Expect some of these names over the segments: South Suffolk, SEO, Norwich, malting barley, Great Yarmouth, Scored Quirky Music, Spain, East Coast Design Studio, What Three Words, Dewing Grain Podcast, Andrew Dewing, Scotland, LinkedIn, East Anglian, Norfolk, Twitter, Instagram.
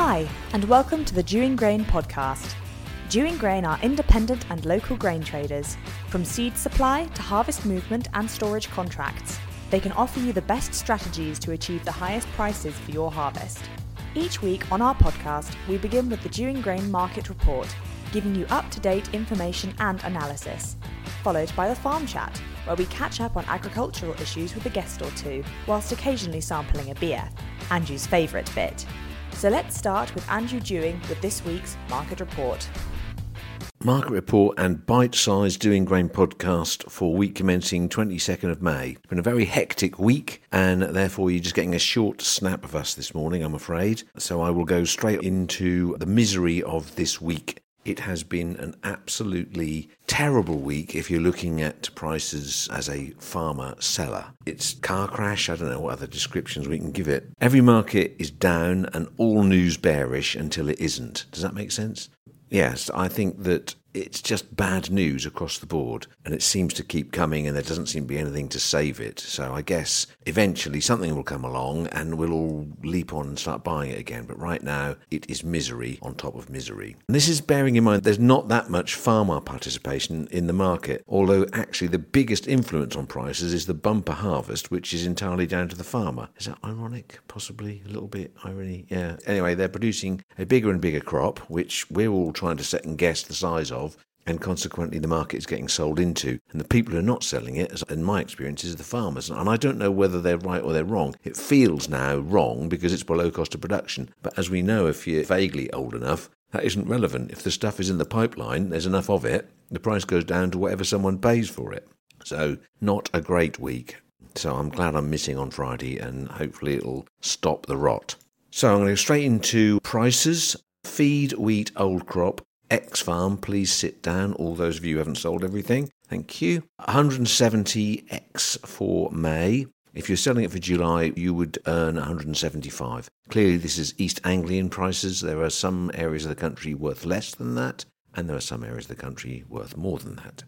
Hi, and welcome to the Dewing Grain Podcast. Dewing Grain are independent and local grain traders. From seed supply to harvest movement and storage contracts, they can offer you the best strategies to achieve the highest prices for your harvest. Each week on our podcast, we begin with the Dewing Grain Market Report, giving you up-to-date information and analysis, followed by the Farm Chat, where we catch up on agricultural issues with a guest or two, whilst occasionally sampling a beer, Andrew's favourite bit. So let's start with Andrew Dewing with this week's Market Report. Market Report and bite-sized Dewing Grain podcast for week commencing 22nd of May. It's been a very hectic week and therefore you're just getting a short snap of us this morning, I'm afraid. So I will go straight into the misery of this week. It has been an absolutely terrible week if you're looking at prices as a farmer-seller. It's car crash, I don't know what other descriptions we can give it. Every market is down and all news bearish until it isn't. Does that make sense? Yes, I think that it's just bad news across the board and it seems to keep coming and there doesn't seem to be anything to save it. So I guess eventually something will come along and we'll all leap on and start buying it again. But right now it is misery on top of misery. And this is bearing in mind there's not that much farmer participation in the market, although actually the biggest influence on prices is the bumper harvest, which is entirely down to the farmer. Is that ironic? Possibly a little bit irony. Yeah. Anyway, they're producing a bigger and bigger crop, which we're all trying to second guess the size of. And consequently the market is getting sold into. And the people who are not selling it, in my experience, is the farmers. And I don't know whether they're right or they're wrong. It feels now wrong because it's below cost of production. But as we know, if you're vaguely old enough, that isn't relevant. If the stuff is in the pipeline, there's enough of it, the price goes down to whatever someone pays for it. So not a great week. So I'm glad I'm missing on Friday and hopefully it'll stop the rot. So I'm going to go straight into prices. Feed, wheat, old crop. X-Farm, please sit down, all those of you who haven't sold everything, thank you. 170X for May. If you're selling it for July, you would earn 175. Clearly this is East Anglian prices. There are some areas of the country worth less than that, and there are some areas of the country worth more than that.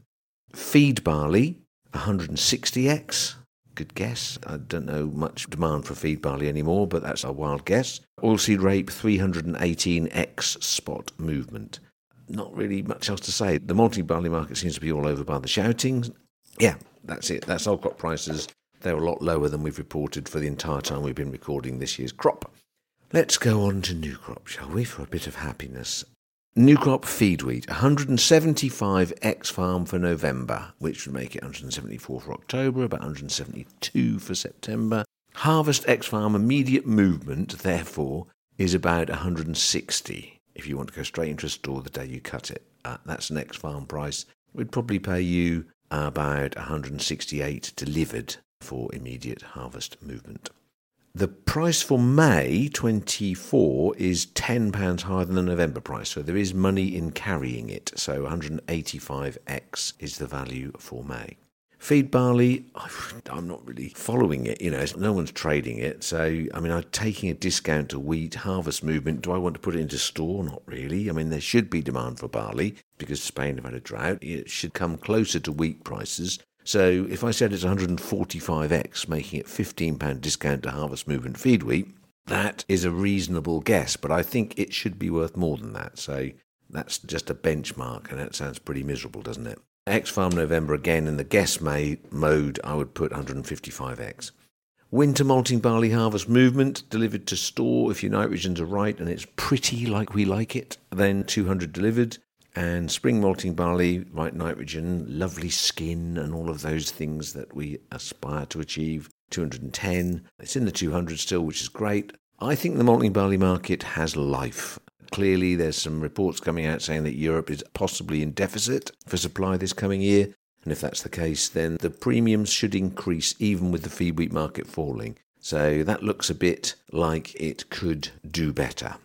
Feed barley, 160X. Good guess. I don't know much demand for feed barley anymore, but that's a wild guess. Oilseed rape, 318X spot movement. Not really much else to say. The malting barley market seems to be all over by the shoutings. Yeah, that's it. That's old crop prices. They're a lot lower than we've reported for the entire time we've been recording this year's crop. Let's go on to new crop, shall we, for a bit of happiness. New crop feed wheat, 175X farm for November, which would make it 174 for October, about 172 for September. Harvest X farm immediate movement, therefore, is about 160. If you want to go straight into a store the day you cut it, that's an ex-farm price. We'd probably pay you about 168 delivered for immediate harvest movement. The price for May 24 is £10 higher than the November price, so there is money in carrying it. So 185x is the value for May. Feed barley, I'm not really following it, no one's trading it. So, I'm taking a discount to wheat, harvest movement. Do I want to put it into store? Not really. There should be demand for barley because Spain have had a drought. It should come closer to wheat prices. So if I said it's 145x, making it £15 discount to harvest movement feed wheat, that is a reasonable guess, but I think it should be worth more than that. So that's just a benchmark and that sounds pretty miserable, doesn't it? X-Farm November again, in the guess mode, I would put 155X. Winter malting barley harvest movement, delivered to store, if your nitrogens are right and it's pretty like we like it, then 200 delivered. And spring malting barley, right nitrogen, lovely skin and all of those things that we aspire to achieve, 210. It's in the 200 still, which is great. I think the malting barley market has life. Clearly, there's some reports coming out saying that Europe is possibly in deficit for supply this coming year. And if that's the case, then the premiums should increase even with the feed wheat market falling. So that looks a bit like it could do better.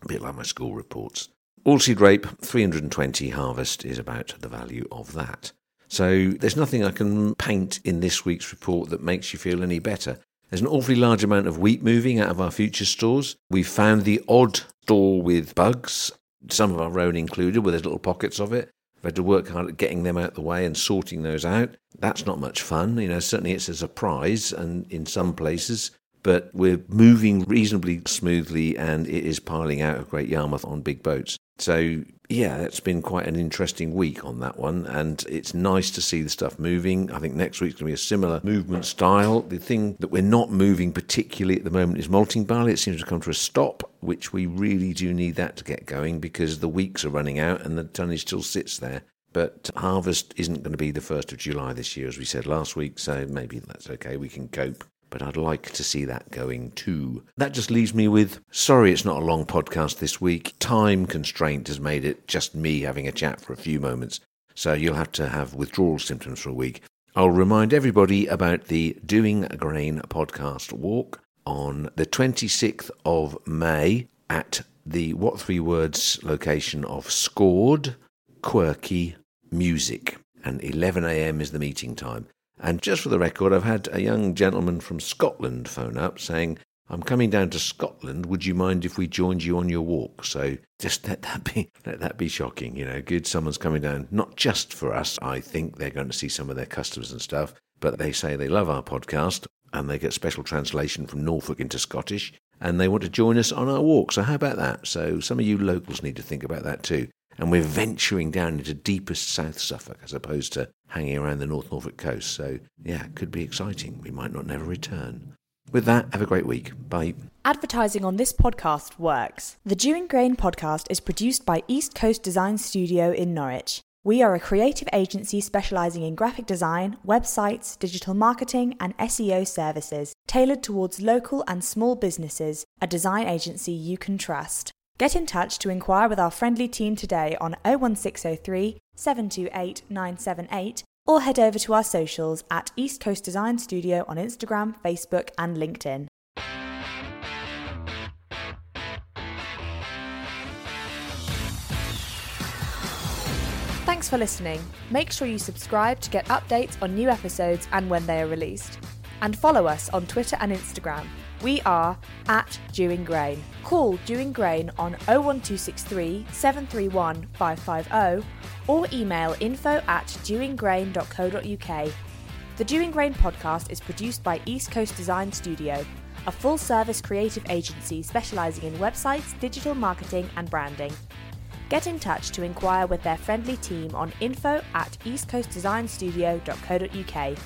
A bit like my school reports. Oilseed rape, 320 harvest is about the value of that. So there's nothing I can paint in this week's report that makes you feel any better. There's an awfully large amount of wheat moving out of our futures stores. We've found the odd store with bugs, some of our own included, where there's little pockets of it. We've had to work hard at getting them out of the way and sorting those out. That's not much fun. Certainly it's a surprise and in some places, but we're moving reasonably smoothly and it is piling out of Great Yarmouth on big boats. So yeah, that's been quite an interesting week on that one, and it's nice to see the stuff moving. I think next week's going to be a similar movement style. The thing that we're not moving particularly at the moment is malting barley. It seems to come to a stop, which we really do need that to get going because the weeks are running out and the tonnage still sits there. But harvest isn't going to be the 1st of July this year, as we said last week, so maybe that's okay, we can cope. But I'd like to see that going too. That just leaves me with, sorry it's not a long podcast this week. Time constraint has made it just me having a chat for a few moments, so you'll have to have withdrawal symptoms for a week. I'll remind everybody about the Dewing Grain Podcast Walk on the 26th of May at the What Three Words location of Scored Quirky Music, and 11 a.m. is the meeting time. And just for the record, I've had a young gentleman from Scotland phone up saying, I'm coming down to Scotland, would you mind if we joined you on your walk? So just let that be shocking, you know, good someone's coming down, not just for us. I think they're going to see some of their customers and stuff, but they say they love our podcast and they get special translation from Norfolk into Scottish and they want to join us on our walk. So how about that? So some of you locals need to think about that too. And we're venturing down into deepest South Suffolk as opposed to hanging around the North Norfolk coast. So, yeah, it could be exciting. We might not never return. With that, have a great week. Bye. Advertising on this podcast works. The Dewing Grain Podcast is produced by East Coast Design Studio in Norwich. We are a creative agency specialising in graphic design, websites, digital marketing and SEO services, tailored towards local and small businesses, a design agency you can trust. Get in touch to inquire with our friendly team today on 01603 728 978 or head over to our socials at East Coast Design Studio on Instagram, Facebook and LinkedIn. Thanks for listening. Make sure you subscribe to get updates on new episodes and when they are released. And follow us on Twitter and Instagram. We are at Dewing Grain. Call Dewing Grain on 01263 731 550 or email info@dewinggrain.co.uk. The Dewing Grain Podcast is produced by East Coast Design Studio, a full-service creative agency specialising in websites, digital marketing and branding. Get in touch to inquire with their friendly team on info@eastcoastdesignstudio.co.uk.